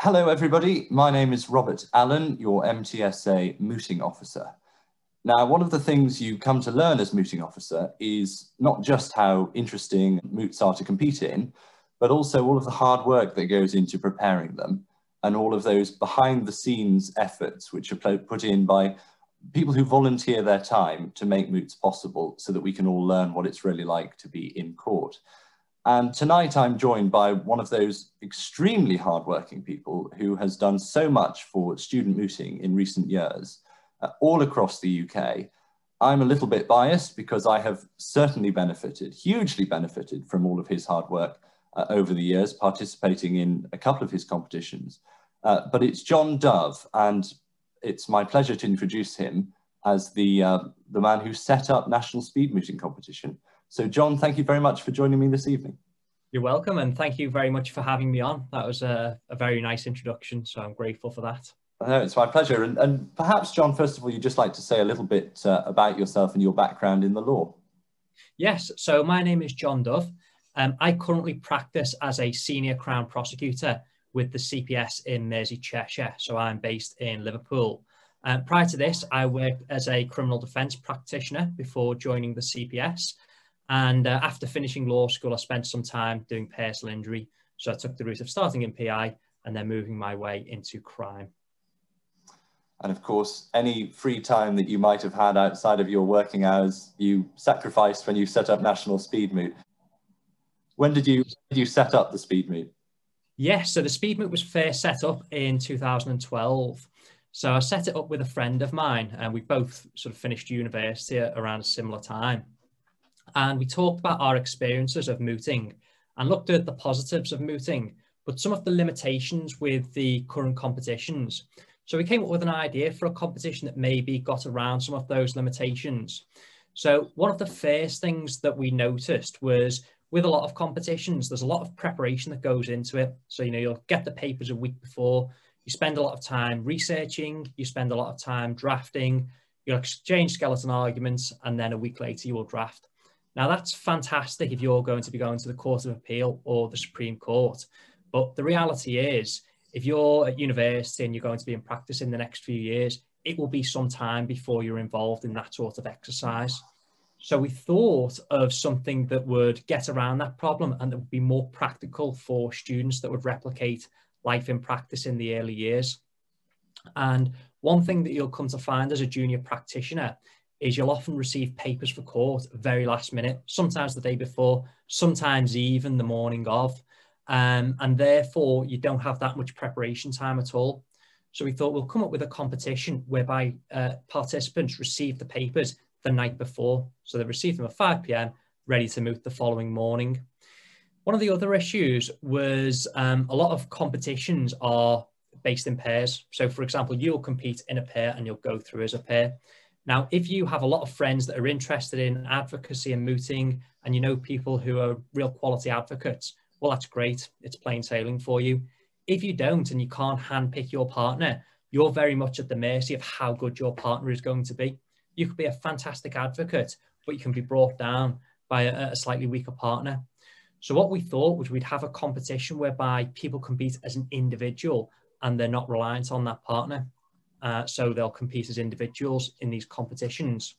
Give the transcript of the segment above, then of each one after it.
Hello everybody, my name is Robert Allen, your MTSA mooting officer. Now, one of the things you come to learn as mooting officer is not just how interesting moots are to compete in, but also all of the hard work that goes into preparing them and all of those behind the scenes efforts which are put in by people who volunteer their time to make moots possible so that we can all learn what it's really like to be in court. And tonight I'm joined by one of those extremely hardworking people who has done so much for student mooting in recent years, all across the UK. I'm a little bit biased because I have certainly benefited, hugely benefited from all of his hard work over the years, participating in a couple of his competitions. But it's John Dove, and it's my pleasure to introduce him as the man who set up National Speed Mooting Competition. So John, thank you very much for joining me this evening. You're welcome, and thank you very much for having me on. That was a very nice introduction, so I'm grateful for that. No, it's my pleasure. And perhaps, John, first of all, you'd just like to say a little bit about yourself and your background in the law. Yes, so my name is John Dove. I currently practice as a senior Crown prosecutor with the CPS in Mersey, Cheshire, so I'm based in Liverpool. Prior to this, I worked as a criminal defence practitioner before joining the CPS. And after finishing law school, I spent some time doing personal injury. So I took the route of starting in PI and then moving my way into crime. And of course, any free time that you might have had outside of your working hours, you sacrificed when you set up National Speed Moot. When did you set up the Speed Moot? Yes, so the Speed Moot was first set up in 2012. So I set it up with a friend of mine, and we both sort of finished university around a similar time. And we talked about our experiences of mooting and looked at the positives of mooting, but some of the limitations with the current competitions. So we came up with an idea for a competition that maybe got around some of those limitations. So one of the first things that we noticed was with a lot of competitions, there's a lot of preparation that goes into it. So, you know, you'll get the papers a week before, you spend a lot of time researching, you spend a lot of time drafting, you'll exchange skeleton arguments, and then a week later you will draft. Now, that's fantastic if you're going to be going to the Court of Appeal or the Supreme Court. But the reality is, if you're at university and you're going to be in practice in the next few years, it will be some time before you're involved in that sort of exercise. So we thought of something that would get around that problem and that would be more practical for students, that would replicate life in practice in the early years. And one thing that you'll come to find as a junior practitioner is you'll often receive papers for court very last minute, sometimes the day before, sometimes even the morning of, and therefore you don't have that much preparation time at all. So we thought we'll come up with a competition whereby participants receive the papers the night before. So they receive them at 5 p.m, ready to moot the following morning. One of the other issues was a lot of competitions are based in pairs. So for example, you'll compete in a pair and you'll go through as a pair. Now, if you have a lot of friends that are interested in advocacy and mooting, and you know people who are real quality advocates, well, that's great. It's plain sailing for you. If you don't and you can't handpick your partner, you're very much at the mercy of how good your partner is going to be. You could be a fantastic advocate, but you can be brought down by a slightly weaker partner. So what we thought was we'd have a competition whereby people compete as an individual and they're not reliant on that partner. So they'll compete as individuals in these competitions.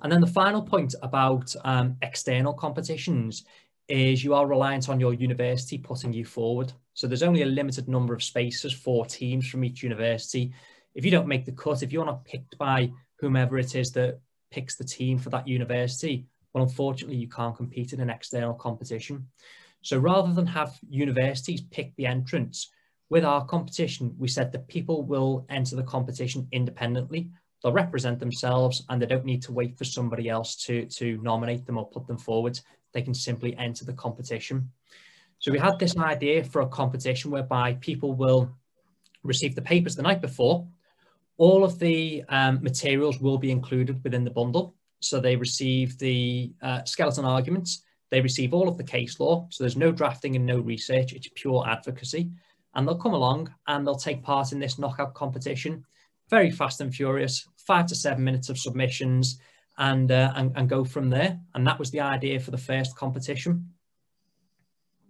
And then the final point about external competitions is you are reliant on your university putting you forward. So there's only a limited number of spaces for teams from each university. If you don't make the cut, if you're not picked by whomever it is that picks the team for that university, well, unfortunately, you can't compete in an external competition. So rather than have universities pick the entrants, with our competition, we said that people will enter the competition independently. They'll represent themselves and they don't need to wait for somebody else to nominate them or put them forward. They can simply enter the competition. So we had this idea for a competition whereby people will receive the papers the night before. All of the materials will be included within the bundle. So they receive the skeleton arguments. They receive all of the case law. So there's no drafting and no research. It's pure advocacy. And they'll come along and they'll take part in this knockout competition, very fast and furious, 5 to 7 minutes of submissions, and go from there. And that was the idea for the first competition.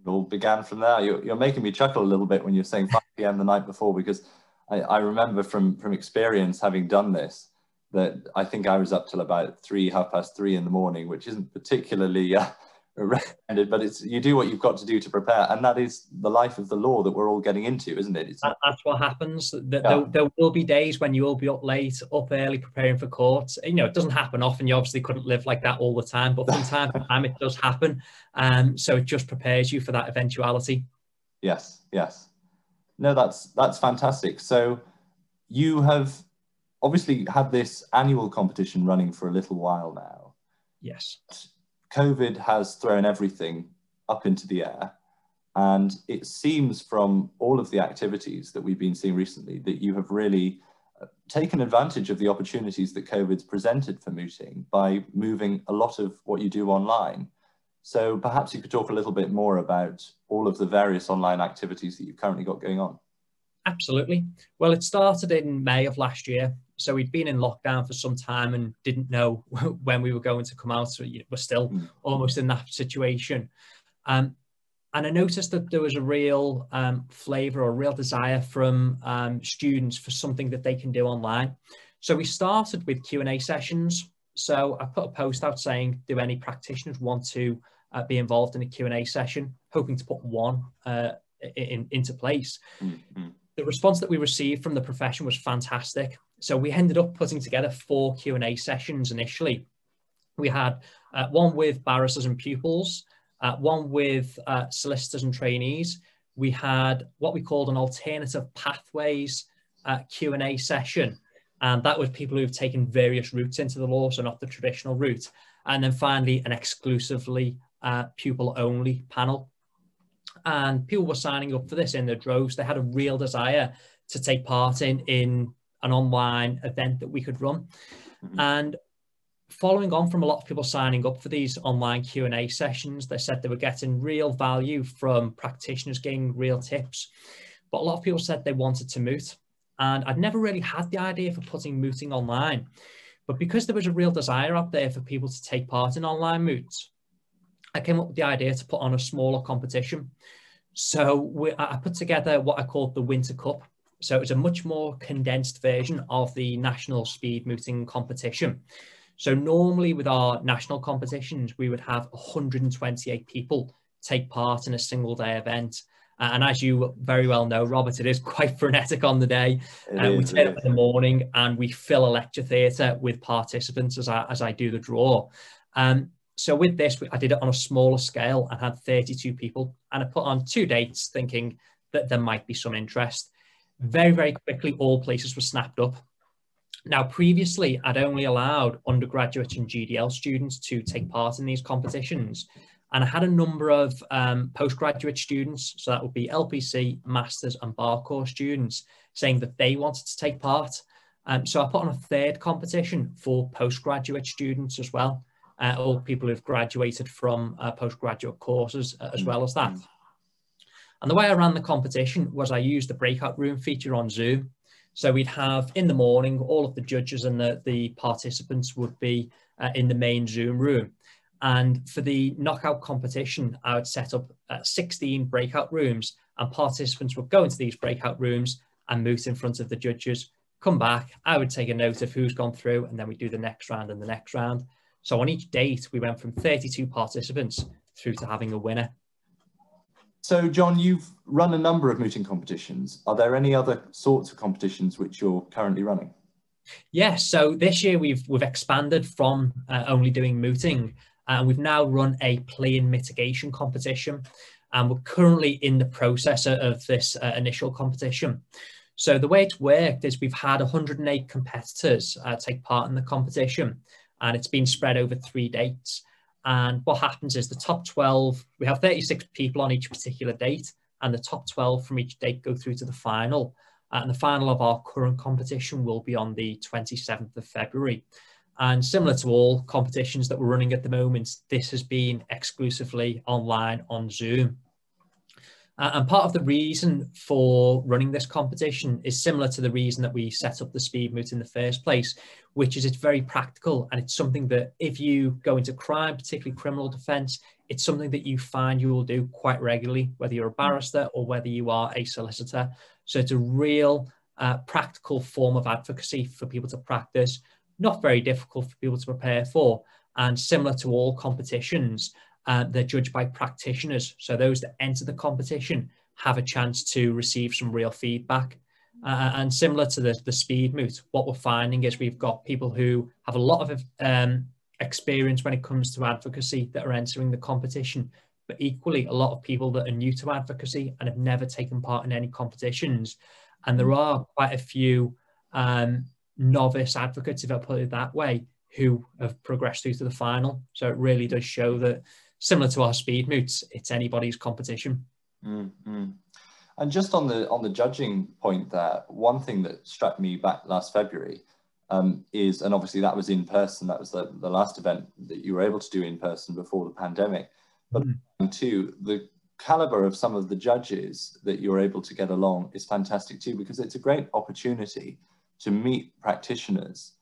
it all began from there. You're making me chuckle a little bit when you're saying 5 p.m. the night before, because I remember from experience, having done this, that I think I was up till about 3, half past 3 in the morning, which isn't particularly recommended, but it's, you do what you've got to do to prepare. And that is the life of the law that we're all getting into, isn't it? It's that, that's what happens. There will be days when you will be up late, up early, preparing for court. You know, it doesn't happen often. You obviously couldn't live like that all the time, but from time to time it does happen. So it just prepares you for that eventuality. Yes, yes. No, that's fantastic. So you have obviously had this annual competition running for a little while now. Yes. COVID has thrown everything up into the air, and it seems from all of the activities that we've been seeing recently that you have really taken advantage of the opportunities that COVID's presented for mooting by moving a lot of what you do online. So perhaps you could talk a little bit more about all of the various online activities that you've currently got going on. Absolutely. Well, it started in May of last year. So we'd been in lockdown for some time and didn't know when we were going to come out. So we're still almost in that situation. And I noticed that there was a real flavour or real desire from students for something that they can do online. So we started with Q&A sessions. So I put a post out saying, do any practitioners want to be involved in a Q&A session, hoping to put one into place. Mm-hmm. The response that we received from the profession was fantastic. So we ended up putting together 4 Q&A sessions initially. We had one with barristers and pupils, one with solicitors and trainees. We had what we called an alternative pathways Q&A session. And that was people who've taken various routes into the law, so not the traditional route. And then finally, an exclusively pupil-only panel. And people were signing up for this in their droves. They had a real desire to take part in an online event that we could run. Mm-hmm. And following on from a lot of people signing up for these online Q&A sessions, they said they were getting real value from practitioners getting real tips. But a lot of people said they wanted to moot. And I'd never really had the idea for putting mooting online. But because there was a real desire out there for people to take part in online moots, I came up with the idea to put on a smaller competition. So I put together what I called the Winter Cup. So it's a much more condensed version of the National Speed Mooting Competition. So normally with our national competitions, we would have 128 people take part in a single day event. And as you very well know, Robert, it is quite frenetic on the day. We turn up in the morning and we fill a lecture theatre with participants as I do the draw. So with this, I did it on a smaller scale and had 32 people, and I put on 2 dates thinking that there might be some interest. Very, very quickly, all places were snapped up. Now, previously, I'd only allowed undergraduate and GDL students to take part in these competitions. And I had a number of postgraduate students, so that would be LPC, Masters and Bar Course students, saying that they wanted to take part. So I put on a 3rd competition for postgraduate students as well, or people who've graduated from postgraduate courses as well as that. And the way I ran the competition was I used the breakout room feature on Zoom. So we'd have in the morning, all of the judges and the participants would be in the main Zoom room. And for the knockout competition, I would set up 16 breakout rooms, and participants would go into these breakout rooms and moot in front of the judges, come back. I would take a note of who's gone through, and then we do the next round and the next round. So on each date, we went from 32 participants through to having a winner. So, John, you've run a number of mooting competitions. Are there any other sorts of competitions which you're currently running? Yes. So this year we've expanded from only doing mooting, and we've now run a plea and mitigation competition. And we're currently in the process of this initial competition. So the way it's worked is we've had 108 competitors take part in the competition, and it's been spread over 3 dates. And what happens is the top 12, we have 36 people on each particular date, and the top 12 from each date go through to the final. And the final of our current competition will be on the 27th of February. And similar to all competitions that we're running at the moment, this has been exclusively online on Zoom. And part of the reason for running this competition is similar to the reason that we set up the Speed Moot in the first place, which is it's very practical, and it's something that if you go into crime, particularly criminal defence, it's something that you find you will do quite regularly, whether you're a barrister or whether you are a solicitor. So it's a real practical form of advocacy for people to practice, not very difficult for people to prepare for, and similar to all competitions, they're judged by practitioners. So those that enter the competition have a chance to receive some real feedback. And similar to the speed moot, what we're finding is we've got people who have a lot of experience when it comes to advocacy that are entering the competition, but equally a lot of people that are new to advocacy and have never taken part in any competitions. And there are quite a few novice advocates, if I put it that way, who have progressed through to the final. So it really does show that, similar to our speed moots, it's anybody's competition. Mm-hmm. And just on the judging point there, one thing that struck me back last February is, and obviously that was in person, that was the last event that you were able to do in person before the pandemic, but too, the caliber of some of the judges that you're able to get along is fantastic too, because it's a great opportunity to meet practitioners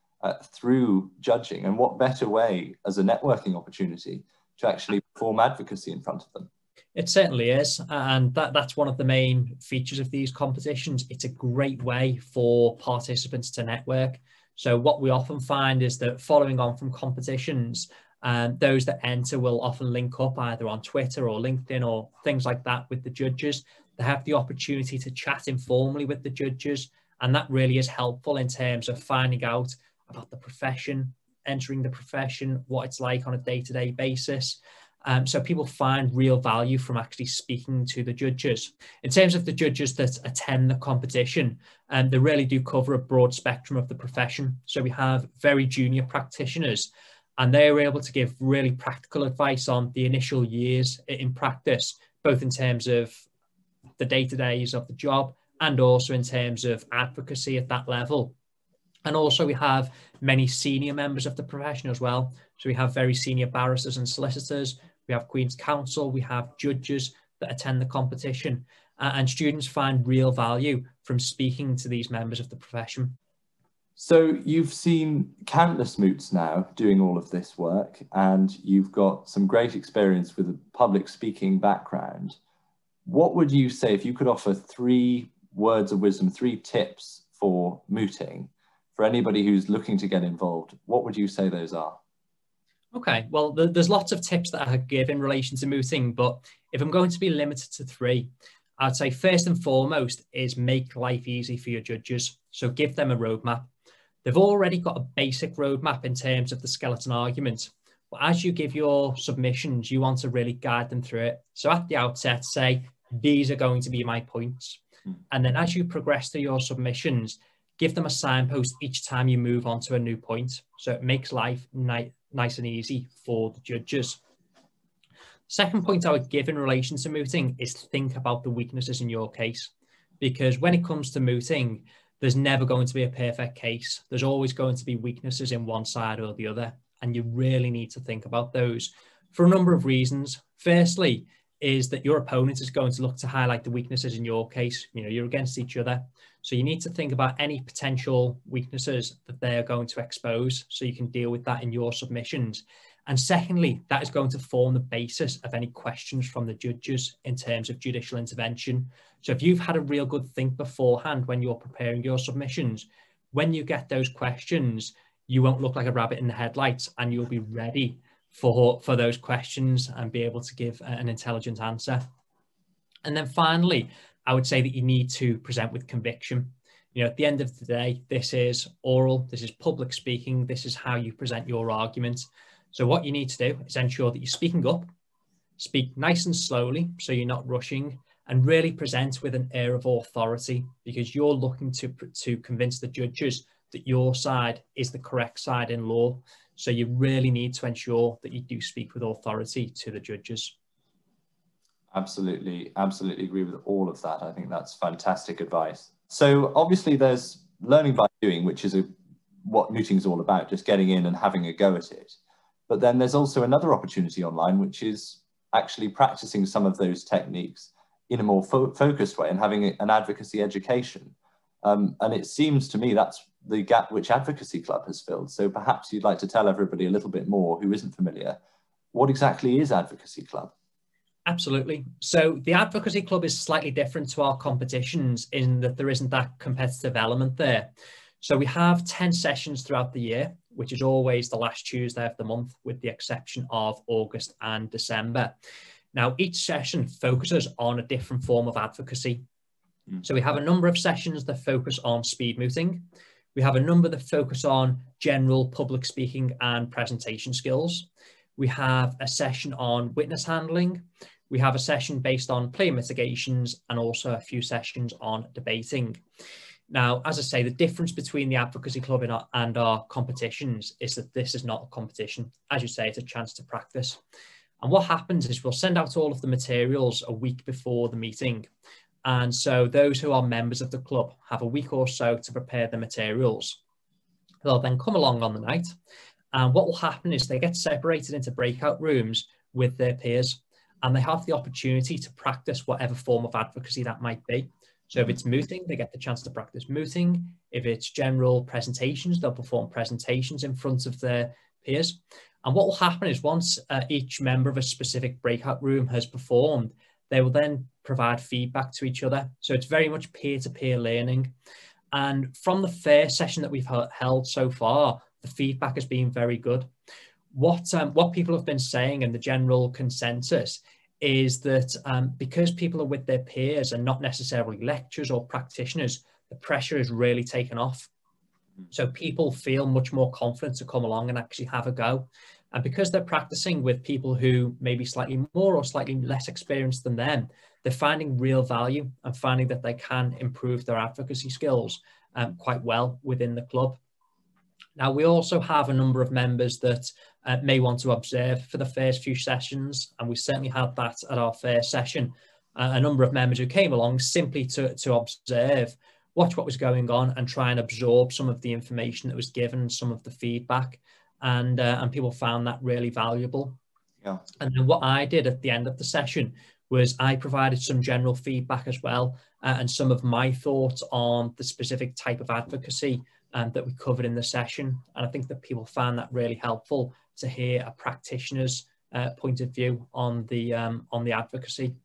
through judging, and what better way as a networking opportunity to actually perform advocacy in front of them. It certainly is, and that's one of the main features of these competitions. It's a great way for participants to network. So what we often find is that following on from competitions, those that enter will often link up either on Twitter or LinkedIn or things like that with the judges. They have the opportunity to chat informally with the judges, and that really is helpful in terms of finding out about the profession, entering the profession, what it's like on a day-to-day basis. So people find real value from actually speaking to the judges. In terms of the judges that attend the competition, they really do cover a broad spectrum of the profession. So we have very junior practitioners, and they are able to give really practical advice on the initial years in practice, both in terms of the day-to-days of the job and also in terms of advocacy at that level. And also we have many senior members of the profession as well. So we have very senior barristers and solicitors. We have Queen's Counsel, we have judges that attend the competition, and students find real value from speaking to these members of the profession. So you've seen countless moots now doing all of this work, and you've got some great experience with a public speaking background. What would you say, if you could offer 3 words of wisdom, 3 tips for mooting for anybody who's looking to get involved, what would you say those are? Okay, well, there's lots of tips that I could give in relation to mooting, but if I'm going to be limited to 3, I'd say first and foremost is make life easy for your judges. So give them a roadmap. They've already got a basic roadmap in terms of the skeleton argument, but as you give your submissions, you want to really guide them through it. So at the outset, say, these are going to be my points. And then as you progress through your submissions, give them a signpost each time you move on to a new point. So it makes life nice and easy for the judges. Second point I would give in relation to mooting is think about the weaknesses in your case, because when it comes to mooting, there's never going to be a perfect case. There's always going to be weaknesses in one side or the other, and you really need to think about those for a number of reasons. Firstly, is that your opponent is going to look to highlight the weaknesses in your case. You know, you're against each other, so you need to think about any potential weaknesses that they are going to expose so you can deal with that in your submissions. And secondly, that is going to form the basis of any questions from the judges in terms of judicial intervention. So if you've had a real good think beforehand when you're preparing your submissions, when you get those questions, you won't look like a rabbit in the headlights, and you'll be ready for those questions and be able to give an intelligent answer. And then finally, I would say that you need to present with conviction. You know, at the end of the day, this is oral, this is public speaking, this is how you present your argument. So what you need to do is ensure that you're speaking up, speak nice and slowly so you're not rushing, and really present with an air of authority, because you're looking to convince the judges that your side is the correct side in law. So you really need to ensure that you do speak with authority to the judges. Absolutely, absolutely agree with all of that. I think that's fantastic advice. So obviously there's learning by doing, which is what mooting is all about, just getting in and having a go at it. But then there's also another opportunity online, which is actually practicing some of those techniques in a more focused way and having an advocacy education. And it seems to me that's the gap which Advocacy Club has filled. So perhaps you'd like to tell everybody a little bit more who isn't familiar What exactly is Advocacy Club? Absolutely. So the Advocacy Club is slightly different to our competitions in that there isn't that competitive element there. So we have 10 sessions throughout the year, which is always the last Tuesday of the month, with the exception of August and December. Now, each session focuses on a different form of advocacy. So we have a number of sessions that focus on speed mooting. We have a number that focus on general public speaking and presentation skills. We have a session on witness handling. We have a session based on player mitigations, and also a few sessions on debating. Now, as I say, the difference between the Advocacy Club and our competitions is that this is not a competition. As you say, it's a chance to practice. And what happens is we'll send out all of the materials a week before the meeting. And so those who are members of the club have a week or so to prepare the materials. They'll then come along on the night. And what will happen is they get separated into breakout rooms with their peers, and they have the opportunity to practice whatever form of advocacy that might be. So if it's mooting, they get the chance to practice mooting. If it's general presentations, they'll perform presentations in front of their peers. And what will happen is once each member of a specific breakout room has performed, they will then provide feedback to each other. So it's very much peer-to-peer learning. And from the first session that we've held so far, the feedback has been very good. What people have been saying, and the general consensus, is that because people are with their peers and not necessarily lecturers or practitioners, the pressure is really taken off. So people feel much more confident to come along and actually have a go. And because they're practicing with people who may be slightly more or slightly less experienced than them, they're finding real value and finding that they can improve their advocacy skills quite well within the club. Now, we also have a number of members that may want to observe for the first few sessions, and we certainly had that at our first session. A number of members who came along simply to observe, watch what was going on, and try and absorb some of the information that was given, some of the feedback, and people found that really valuable. Yeah. And then what I did at the end of the session was I provided some general feedback as well, and some of my thoughts on the specific type of advocacy that we covered in the session. And I think that people found that really helpful to hear a practitioner's point of view on the advocacy.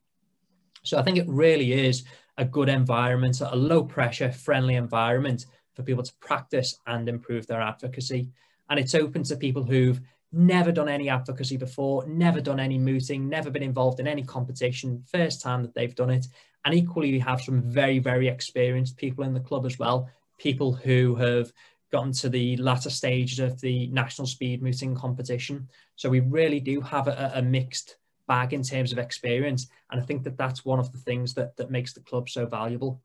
So I think it really is a good environment, a low pressure, friendly environment for people to practice and improve their advocacy. And it's open to people who've never done any advocacy before, never done any mooting, never been involved in any competition, first time that they've done it. And equally, we have some very, very experienced people in the club as well. People who have gotten to the latter stages of the National Speed Mooting Competition. So we really do have a mixed bag in terms of experience. And I think that that's one of the things that, makes the club so valuable.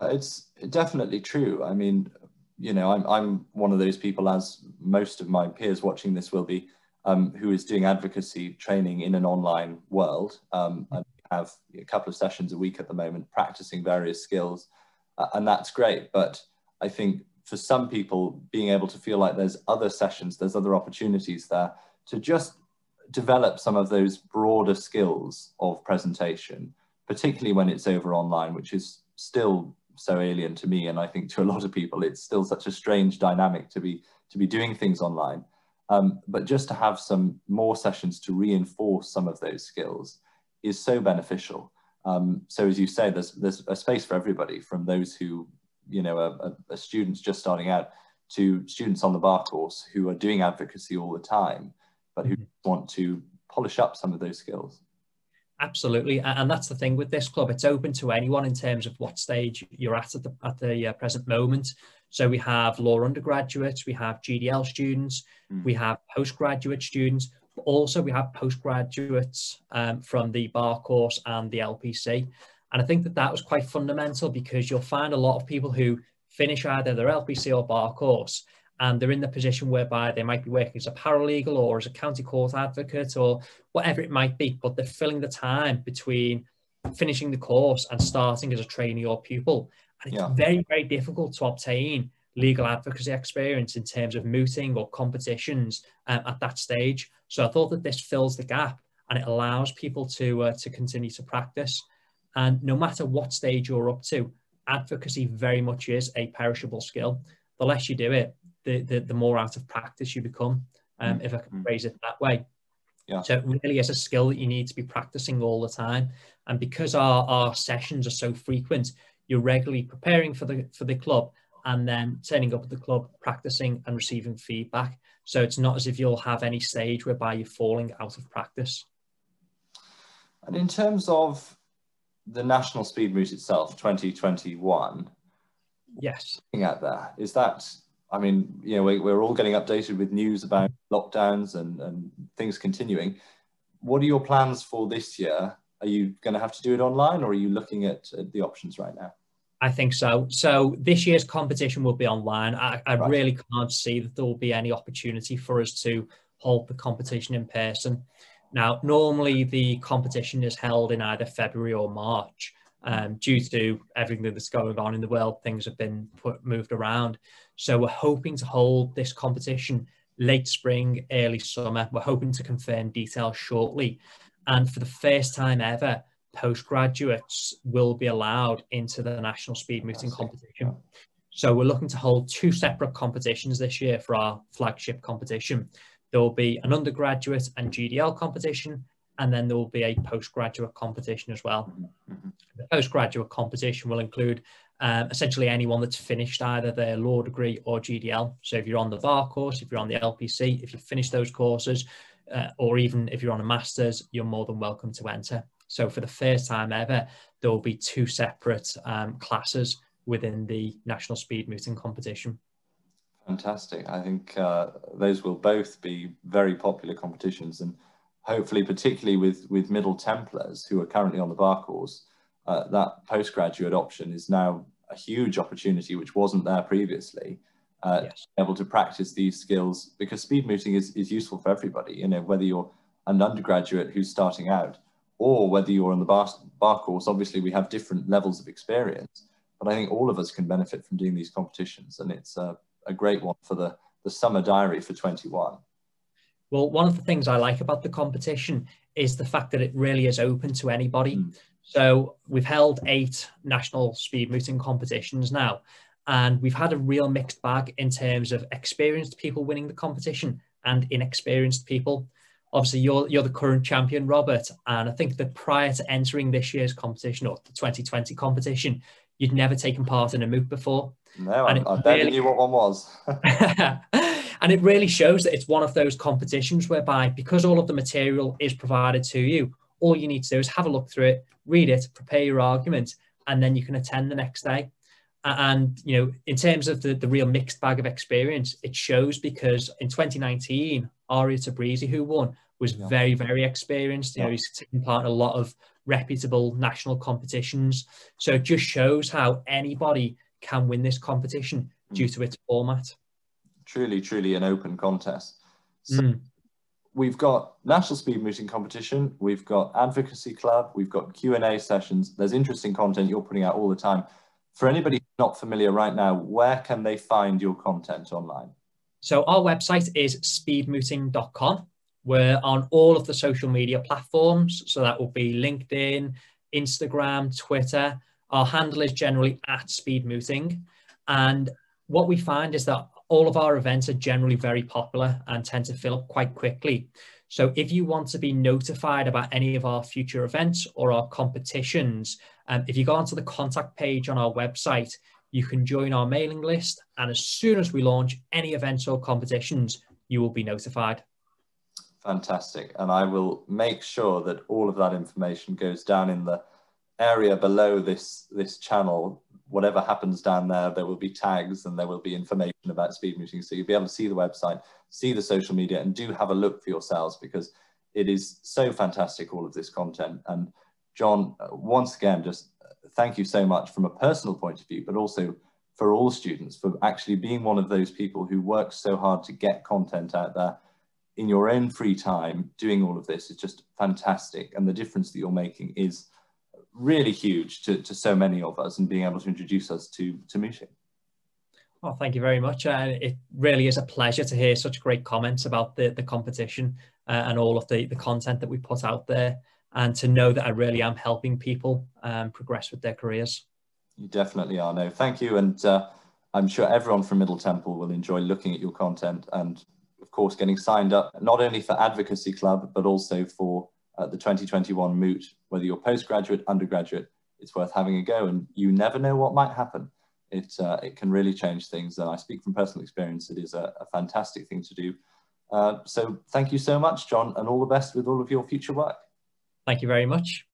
It's definitely true. I mean, you know, I'm one of those people, as most of my peers watching this will be, who is doing advocacy training in an online world. And we have a couple of sessions a week at the moment, practicing various skills. And that's great, but I think for some people, being able to feel like there's other sessions, there's other opportunities there to just develop some of those broader skills of presentation, particularly when it's over online, which is still so alien to me, and I think to a lot of people, it's still such a strange dynamic to be doing things online. But just to have some more sessions to reinforce some of those skills is so beneficial. So as you say, there's a space for everybody, from those who, you know, are students just starting out to students on the bar course who are doing advocacy all the time, but who want to polish up some of those skills. Absolutely. And that's the thing with this club. It's open to anyone in terms of what stage you're at the present moment. So we have law undergraduates, we have GDL students, we have postgraduate students. Also, we have postgraduates from the bar course and the LPC. And I think that that was quite fundamental, because you'll find a lot of people who finish either their LPC or bar course, and they're in the position whereby they might be working as a paralegal or as a county court advocate or whatever it might be, but they're filling the time between finishing the course and starting as a trainee or pupil. And it's very, very difficult to obtain legal advocacy experience in terms of mooting or competitions at that stage. So I thought that this fills the gap, and it allows people to continue to practice. And no matter what stage you're up to, advocacy very much is a perishable skill. The less you do it, the more out of practice you become, if I can phrase it that way. Yeah. So it really is a skill that you need to be practicing all the time. And because our sessions are so frequent, you're regularly preparing for the club and then turning up at the club, practicing and receiving feedback. So it's not as if you'll have any stage whereby you're falling out of practice. And in terms of the national speed route itself, 2021. Yes. Looking at that, is that, I mean, you know, we're all getting updated with news about lockdowns and things continuing. What are your plans for this year? Are you going to have to do it online, or are you looking at the options right now? I think so. So this year's competition will be online. I really can't see that there will be any opportunity for us to hold the competition in person. Now, normally the competition is held in either February or March. Due to everything that's going on in the world, things have been moved around. So we're hoping to hold this competition late spring, early summer. We're hoping to confirm details shortly. And for the first time ever, postgraduates will be allowed into the National Speed Mooting Competition. So we're looking to hold two separate competitions this year for our flagship competition. There will be an undergraduate and GDL competition, and then there will be a postgraduate competition as well. Mm-hmm. The postgraduate competition will include essentially anyone that's finished either their law degree or GDL. So if you're on the VAR course, if you're on the LPC, if you've finished those courses, or even if you're on a master's, you're more than welcome to enter. So for the first time ever, there will be two separate classes within the National Speed Mooting Competition. Fantastic. I think those will both be very popular competitions, and hopefully, particularly with Middle Templars who are currently on the bar course, that postgraduate option is now a huge opportunity which wasn't there previously. Yes. To be able to practice these skills, because speed mooting is useful for everybody. You know, whether you're an undergraduate who's starting out, or whether you're on the bar course. Obviously, we have different levels of experience, but I think all of us can benefit from doing these competitions, and it's a great one for the summer diary for 21. Well, one of the things I like about the competition is the fact that it really is open to anybody. Mm. So we've held 8 national speed mooting competitions now, and we've had a real mixed bag in terms of experienced people winning the competition and inexperienced people. Obviously, you're the current champion, Robert, and I think that prior to entering this year's competition, or the 2020 competition, you'd never taken part in a moot before. No, I barely knew what one was. And it really shows that it's one of those competitions whereby, because all of the material is provided to you, all you need to do is have a look through it, read it, prepare your argument, and then you can attend the next day. And, you know, in terms of the real mixed bag of experience, it shows, because in 2019, Aria Tabrizi, who won, was very, very experienced. You know, he's taken part in a lot of reputable national competitions. So it just shows how anybody can win this competition due to its format. Truly, truly an open contest. So we've got National Speed Mooting Competition, we've got Advocacy Club, we've got Q&A sessions. There's interesting content you're putting out all the time. For anybody who's not familiar right now, where can they find your content online? So our website is speedmooting.com. We're on all of the social media platforms. So that will be LinkedIn, Instagram, Twitter. Our handle is generally @speedmooting. And what we find is that all of our events are generally very popular and tend to fill up quite quickly. So if you want to be notified about any of our future events or our competitions, if you go onto the contact page on our website, you can join our mailing list. And as soon as we launch any events or competitions, you will be notified. Fantastic. And I will make sure that all of that information goes down in the area below this channel. Whatever happens down there, there will be tags and there will be information about speed mooting. So you'll be able to see the website, see the social media, and do have a look for yourselves, because it is so fantastic, all of this content. And John, once again, just thank you so much from a personal point of view, but also for all students, for actually being one of those people who works so hard to get content out there in your own free time. Doing all of this is just fantastic. And the difference that you're making is really huge to so many of us, and being able to introduce us to mooting. Well, thank you very much. It really is a pleasure to hear such great comments about the competition and all of the content that we put out there, and to know that I really am helping people progress with their careers. You definitely are. No, thank you. And I'm sure everyone from Middle Temple will enjoy looking at your content, and of course, getting signed up not only for Advocacy Club, but also for the 2021 moot. Whether you're postgraduate, undergraduate, it's worth having a go, and you never know what might happen. It can really change things, and I speak from personal experience. It is a fantastic thing to do. So thank you so much, John, and all the best with all of your future work. Thank you very much.